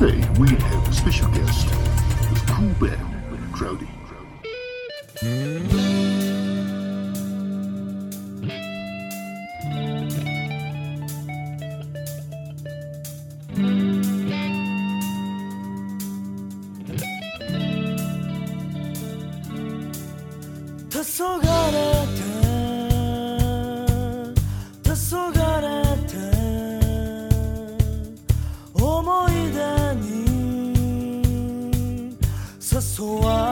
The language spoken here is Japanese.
Today we have a special guest with cool band Crowdy. So